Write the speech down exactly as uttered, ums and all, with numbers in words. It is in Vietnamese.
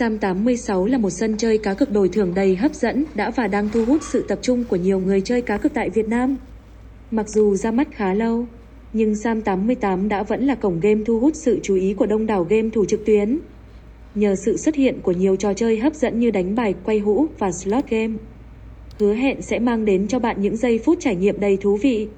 Sam tám mươi sáu là một sân chơi cá cược đổi thưởng đầy hấp dẫn, đã và đang thu hút sự tập trung của nhiều người chơi cá cược tại Việt Nam. Mặc dù ra mắt khá lâu, nhưng Sam tám mươi tám đã vẫn là cổng game thu hút sự chú ý của đông đảo game thủ trực tuyến. Nhờ sự xuất hiện của nhiều trò chơi hấp dẫn như đánh bài, quay hũ và slot game, hứa hẹn sẽ mang đến cho bạn những giây phút trải nghiệm đầy thú vị.